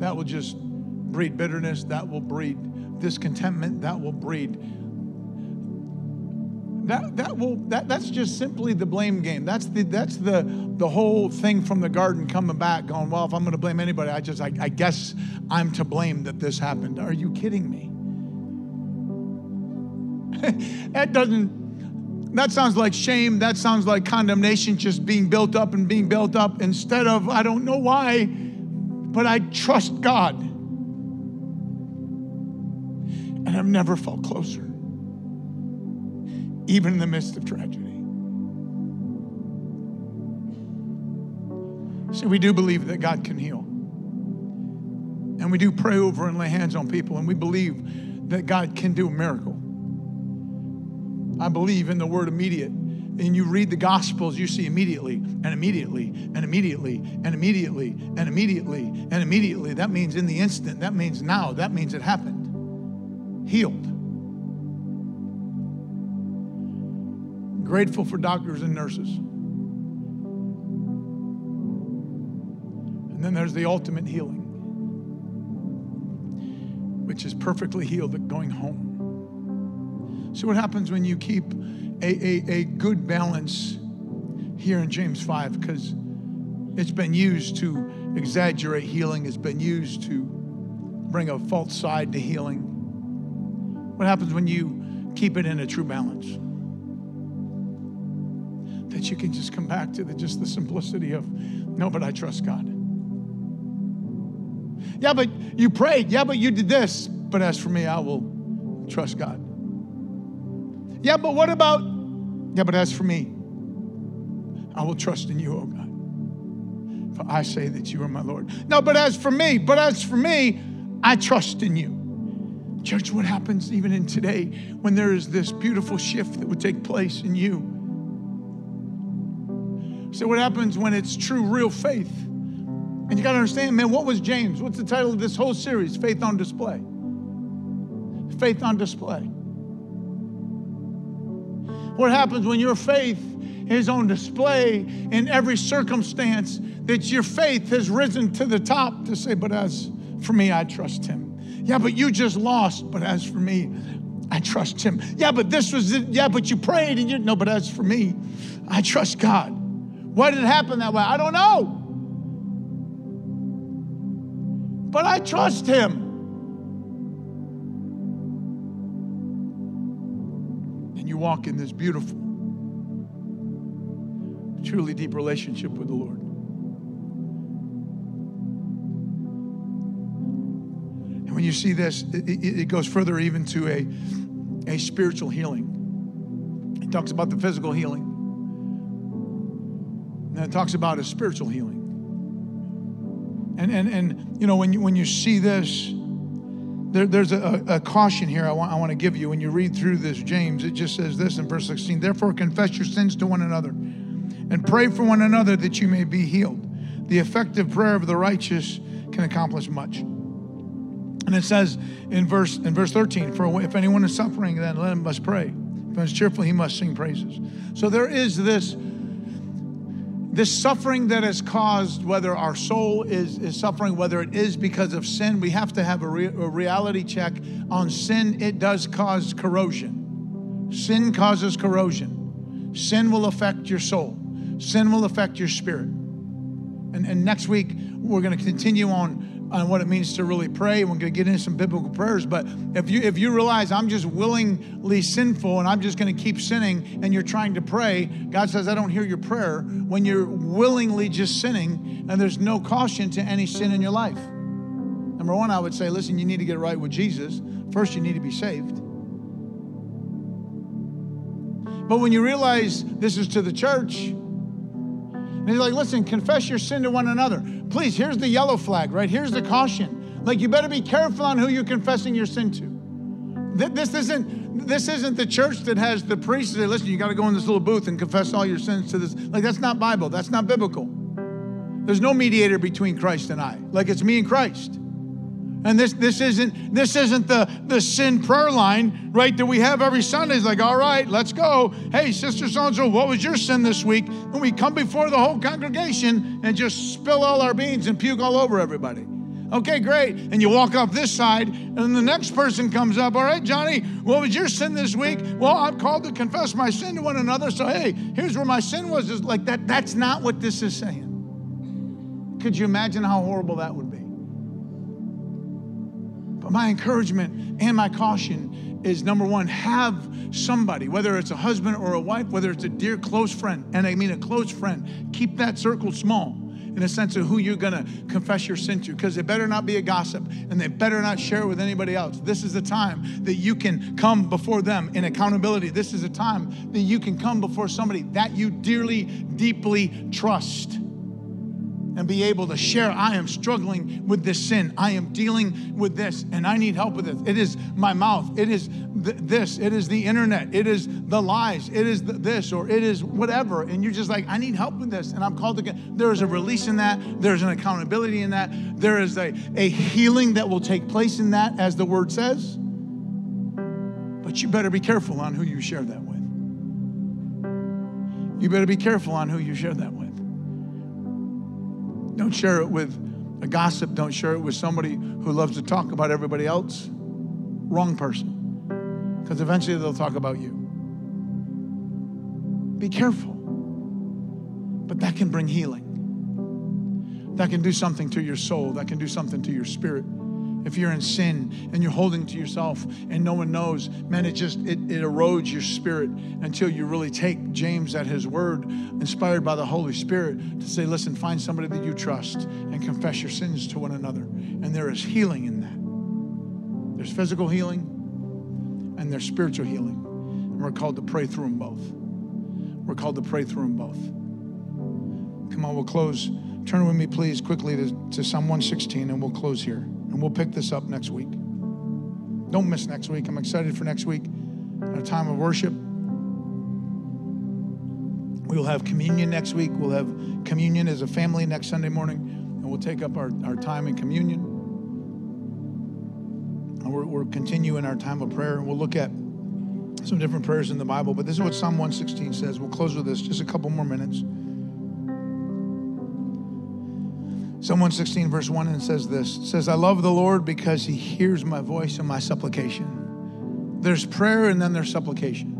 That will just breed bitterness. That will breed discontentment. That will breed. That's just simply the blame game. That's the whole thing from the garden coming back, going, well, if I'm going to blame anybody, I guess I'm to blame that this happened. Are you kidding me? That sounds like shame. That sounds like condemnation just being built up instead of, I don't know why, but I trust God. And I've never felt closer, even in the midst of tragedy. See, we do believe that God can heal. And we do pray over and lay hands on people, and we believe that God can do a miracle. I believe in the word immediate. And you read the Gospels, you see immediately, and immediately, and immediately, and immediately, and immediately, and immediately. That means in the instant. That means now. That means it happened. Healed. Grateful for doctors and nurses. And then there's the ultimate healing, which is perfectly healed at going home. So what happens when you keep a good balance here in James 5? Because it's been used to exaggerate healing. It's been used to bring a false side to healing. What happens when you keep it in a true balance? That you can just come back to the simplicity of, no, but I trust God. Yeah, but you prayed. Yeah, but you did this. But as for me, I will trust God. Yeah, but what about? Yeah, but as for me, I will trust in you, oh God. For I say that you are my Lord. No, but as for me, I trust in you. Church, what happens even in today when there is this beautiful shift that would take place in you? So what happens when it's true, real faith? And you got to understand, man, what was James? What's the title of this whole series? Faith on Display. Faith on display. What happens when your faith is on display in every circumstance, that your faith has risen to the top to say, but as for me, I trust him. Yeah, but you just lost, but as for me, I trust him. Yeah, but this was it. Yeah, but you prayed and you, no, but as for me, I trust God. Why did it happen that way? I don't know. But I trust him. And you walk in this beautiful, truly deep relationship with the Lord. And when you see this, it goes further even to a spiritual healing. It talks about the physical healing. And it talks about a spiritual healing. And you know, when you see this, there's a caution here I want to give you. When you read through this, James, it just says this in verse 16, therefore confess your sins to one another and pray for one another that you may be healed. The effective prayer of the righteous can accomplish much. And it says in verse 13, for if anyone is suffering, then let him must pray. If anyone is cheerful, he must sing praises. So there is this suffering that is caused, whether our soul is suffering, whether it is because of sin. We have to have a reality check on sin. It does cause corrosion. Sin causes corrosion. Sin will affect your soul. Sin will affect your spirit. And next week, we're going to continue on what it means to really pray. We're going to get into some biblical prayers. But if you realize I'm just willingly sinful and I'm just going to keep sinning and you're trying to pray, God says, I don't hear your prayer when you're willingly just sinning and there's no caution to any sin in your life. Number one, I would say, listen, you need to get right with Jesus. First, you need to be saved. But when you realize this is to the church, and he's like, listen, confess your sin to one another. Please, here's the yellow flag, right? Here's the caution. Like, you better be careful on who you're confessing your sin to. This isn't the church that has the priest say, listen, you got to go in this little booth and confess all your sins to this. Like, that's not Bible. That's not biblical. There's no mediator between Christ and I. Like, it's me and Christ. And this isn't the sin prayer line, right, that we have every Sunday. It's like, all right, let's go. Hey, Sister So-and-so, what was your sin this week? And we come before the whole congregation and just spill all our beans and puke all over everybody. Okay, great. And you walk off this side, and then the next person comes up. All right, Johnny, what was your sin this week? Well, I'm called to confess my sin to one another. So, hey, here's where my sin was. It's like that. That's not what this is saying. Could you imagine how horrible that would be? My encouragement and my caution is, number one, have somebody, whether it's a husband or a wife, whether it's a dear close friend, and I mean a close friend, keep that circle small in a sense of who you're going to confess your sin to, because they better not be a gossip and they better not share it with anybody else. This is the time that you can come before them in accountability. This is a time that you can come before somebody that you dearly, deeply trust and be able to share, I am struggling with this sin. I am dealing with this, and I need help with it. It is my mouth. It is this. It is the internet. It is the lies. It is this, or it is whatever. And you're just like, I need help with this, and I'm called to get. There is a release in that. There's an accountability in that. There is a healing that will take place in that, as the word says. But you better be careful on who you share that with. You better be careful on who you share that with. Don't share it with a gossip. Don't share it with somebody who loves to talk about everybody else. Wrong person. Because eventually they'll talk about you. Be careful. But that can bring healing. That can do something to your soul. That can do something to your spirit. If you're in sin and you're holding to yourself and no one knows, man, it erodes your spirit until you really take James at his word, inspired by the Holy Spirit, to say, listen, find somebody that you trust and confess your sins to one another. And there is healing in that. There's physical healing and there's spiritual healing. And we're called to pray through them both. We're called to pray through them both. Come on, we'll close. Turn with me, please, quickly to Psalm 116, and we'll close here. And we'll pick this up next week. Don't miss next week. I'm excited for next week. At a time of worship, we will have communion next week. We'll have communion as a family next Sunday morning. And and we'll take up our time in communion. And we're continuing our time of prayer. We'll look at some different prayers in the Bible, but this is what Psalm 116 says. We'll close with this, just a couple more minutes. Psalm 116, verse 1, and it says this. It says, I love the Lord because he hears my voice and my supplication. There's prayer and then there's supplication.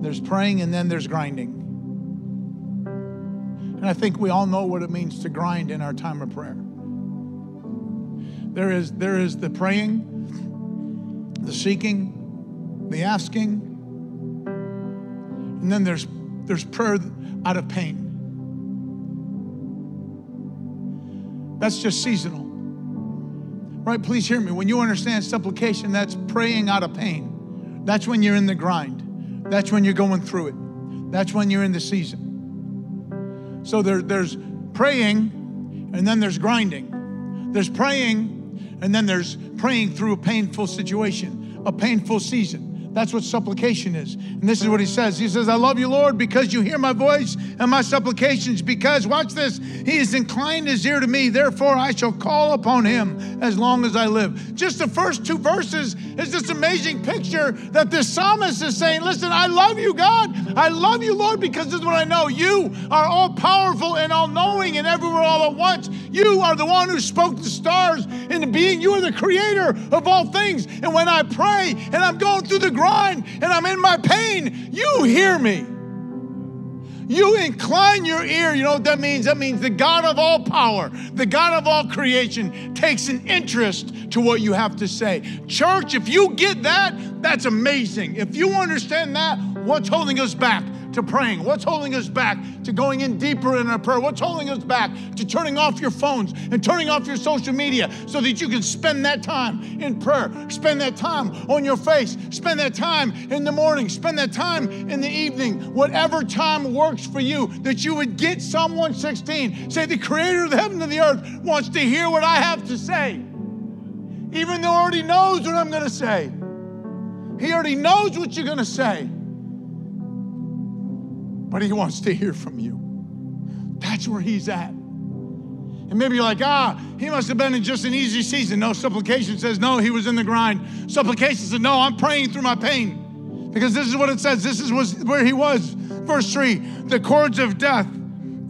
There's praying and then there's grinding. And I think we all know what it means to grind in our time of prayer. There is the praying, the seeking, the asking, and then there's prayer out of pain. That's just seasonal, right? Please hear me. When you understand supplication, that's praying out of pain. That's when you're in the grind. That's when you're going through it. That's when you're in the season. So there's praying and then there's grinding. There's praying and then there's praying through a painful situation, a painful season. That's what supplication is. And this is what he says. He says, I love you, Lord, because you hear my voice and my supplications, because, watch this, he has inclined his ear to me, therefore I shall call upon him as long as I live. Just the first two verses is this amazing picture that this psalmist is saying, listen, I love you, God. I love you, Lord, because this is what I know. You are all-powerful and all-knowing and everywhere all at once. You are the one who spoke the stars into being. You are the creator of all things. And when I pray and I'm going through the and I'm in my pain, you hear me. You incline your ear. You know what that means? That means the God of all power, the God of all creation takes an interest to what you have to say. Church, if you get that, that's amazing. If you understand that, what's holding us back to praying? What's holding us back to going in deeper in our prayer? What's holding us back to turning off your phones and turning off your social media so that you can spend that time in prayer, spend that time on your face, spend that time in the morning, spend that time in the evening, whatever time works for you, that you would get Psalm 116. Say, the creator of the heaven and the earth wants to hear what I have to say. Even though he already knows what I'm going to say. He already knows what you're going to say. But he wants to hear from you. That's where he's at. And maybe you're like, he must have been in just an easy season. No, supplication says, no, he was in the grind. Supplication says, no, I'm praying through my pain. Because this is what it says. This is where he was. Verse 3, the cords of death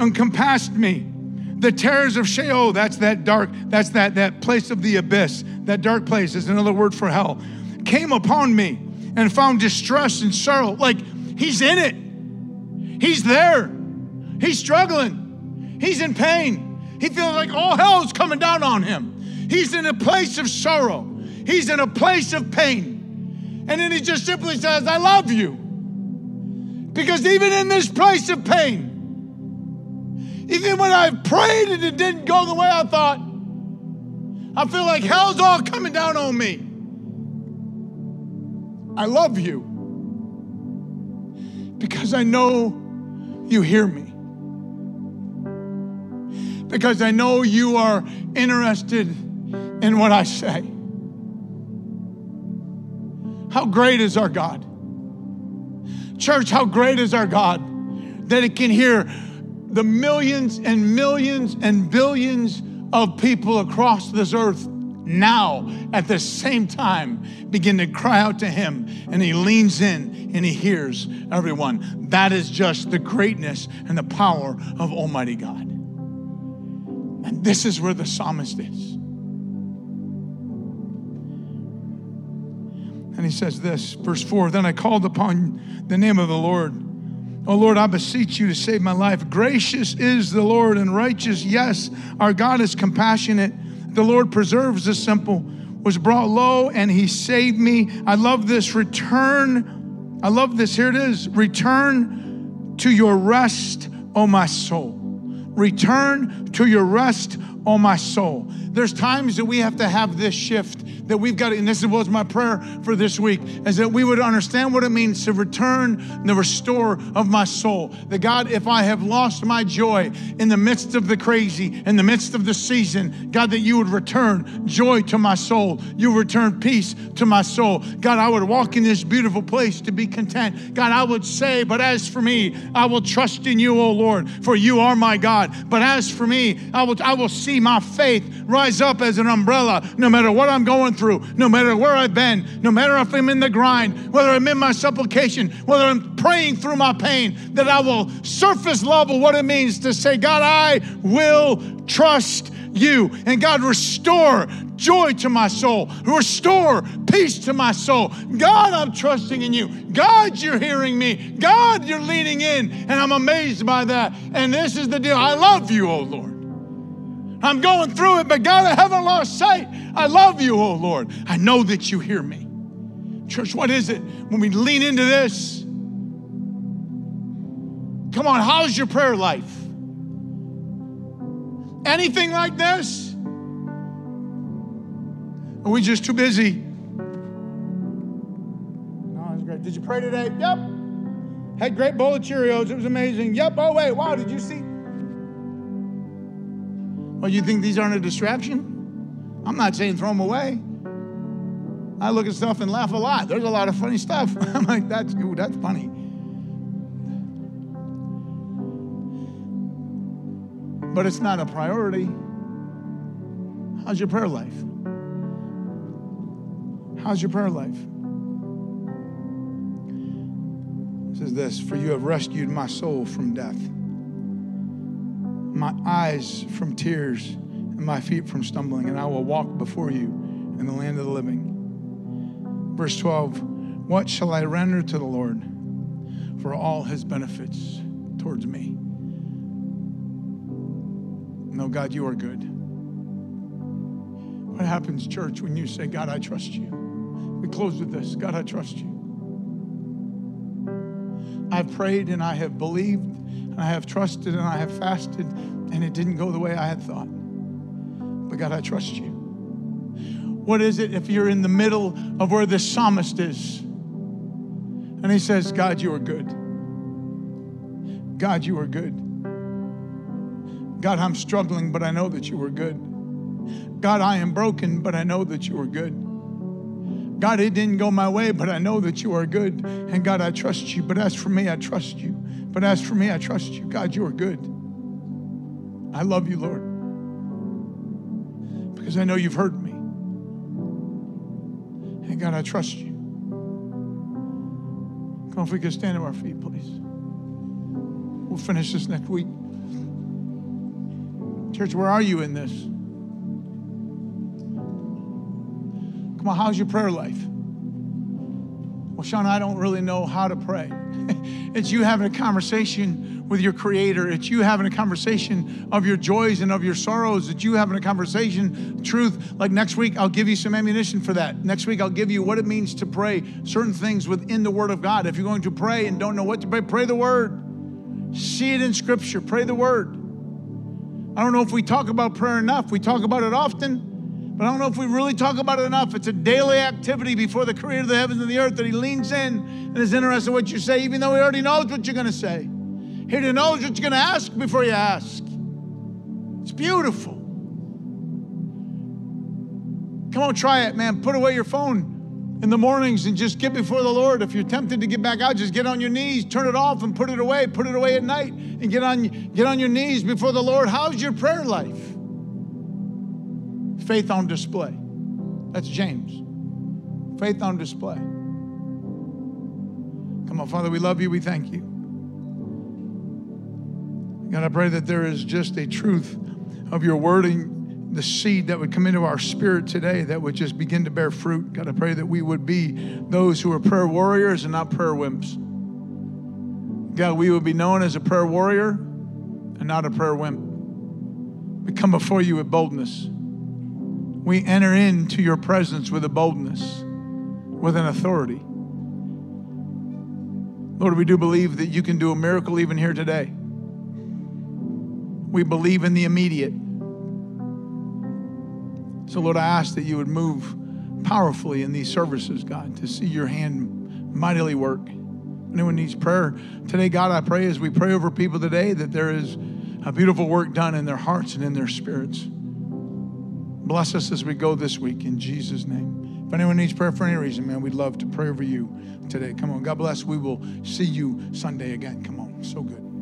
encompassed me. The terrors of Sheol, that's that dark, that's that place of the abyss. That dark place is another word for hell. Came upon me and found distress and sorrow. Like, he's in it. He's there. He's struggling. He's in pain. He feels like all hell is coming down on him. He's in a place of sorrow. He's in a place of pain. And then he just simply says, I love you. Because even in this place of pain, even when I prayed and it didn't go the way I thought, I feel like hell's all coming down on me. I love you. Because I know you hear me. Because I know you are interested in what I say. How great is our God? Church, how great is our God that it can hear the millions and millions and billions of people across this earth now at the same time begin to cry out to him, and he leans in and he hears everyone. That is just the greatness and the power of Almighty God. And this is where the psalmist is. And he says this, verse 4, then I called upon the name of the Lord. O Lord, I beseech you to save my life. Gracious is the Lord and righteous. Yes, our God is compassionate. The Lord preserves the simple, was brought low, and he saved me. I love this return. I love this. Here it is. Return to your rest, O my soul. Return to your rest, O my soul. There's times that we have to have this shift that we've got to, and this was my prayer for this week, is that we would understand what it means to return the restorer of my soul. That God, if I have lost my joy in the midst of the crazy, in the midst of the season, God, that you would return joy to my soul. You return peace to my soul. God, I would walk in this beautiful place to be content. God, I would say, but as for me, I will trust in you, O Lord, for you are my God. But as for me, I will see my faith rise up as an umbrella, no matter what I'm going through, no matter where I've been, no matter if I'm in the grind, whether I'm in my supplication, whether I'm praying through my pain, that I will surface level what it means to say, God, I will trust you. And God, restore joy to my soul. Restore peace to my soul. God, I'm trusting in you. God, you're hearing me. God, you're leaning in. And I'm amazed by that. And this is the deal. I love you, oh Lord. I'm going through it, but God, I haven't lost sight. I love you, oh Lord. I know that you hear me. Church, what is it when we lean into this? Come on, how's your prayer life? Anything like this? Are we just too busy? No, it's great. Did you pray today? Yep. Had great bowl of Cheerios. It was amazing. Yep. Oh, wait. Wow, did you see? Well, you think these aren't a distraction? I'm not saying throw them away. I look at stuff and laugh a lot. There's a lot of funny stuff. I'm like, that's funny. But it's not a priority. How's your prayer life? How's your prayer life? It says this, for you have rescued my soul from death, my eyes from tears, and my feet from stumbling, and I will walk before you in the land of the living. Verse 12, what shall I render to the Lord for all his benefits towards me? No, God, you are good. What happens, church, when you say, God, I trust you? We close with this, God, I trust you. I've prayed and I have believed and I have trusted and I have fasted and it didn't go the way I had thought. But God, I trust you. What is it if you're in the middle of where the psalmist is and he says, God, you are good. God, you are good. God, I'm struggling, but I know that you are good. God, I am broken, but I know that you are good. God, it didn't go my way, but I know that you are good. And God, I trust you. But as for me, I trust you. But as for me, I trust you. God, you are good. I love you, Lord, because I know you've heard me. And God, I trust you. Come on, if we could stand to our feet, please. We'll finish this next week. Church, where are you in this? Well, how's your prayer life? Well, Sean, I don't really know how to pray. It's you having a conversation with your Creator. It's you having a conversation of your joys and of your sorrows. It's you having a conversation, truth. Like next week, I'll give you some ammunition for that. Next week, I'll give you what it means to pray certain things within the Word of God. If you're going to pray and don't know what to pray, pray the Word. See it in Scripture. Pray the Word. I don't know if we talk about prayer enough. We talk about it often. But I don't know if we really talk about it enough. It's a daily activity before the Creator of the heavens and the earth that He leans in and is interested in what you say, even though He already knows what you're going to say. He already knows what you're going to ask before you ask. It's beautiful. Come on, try it, man. Put away your phone in the mornings and just get before the Lord. If you're tempted to get back out, just get on your knees, turn it off and put it away. Put it away at night and get on your knees before the Lord. How's your prayer life? Faith on display. That's James. Faith on display. Come on, Father, we love you. We thank you. God, I pray that there is just a truth of your wording, the seed that would come into our spirit today that would just begin to bear fruit. God, I pray that we would be those who are prayer warriors and not prayer wimps. God, we would be known as a prayer warrior and not a prayer wimp. We come before you with boldness. We enter into your presence with a boldness, with an authority. Lord, we do believe that you can do a miracle even here today. We believe in the immediate. So Lord, I ask that you would move powerfully in these services, God, to see your hand mightily work. Anyone needs prayer today, God, I pray as we pray over people today that there is a beautiful work done in their hearts and in their spirits. Bless us as we go this week in Jesus' name. If anyone needs prayer for any reason, man, we'd love to pray over you today. Come on, God bless. We will see you Sunday again. Come on, so good.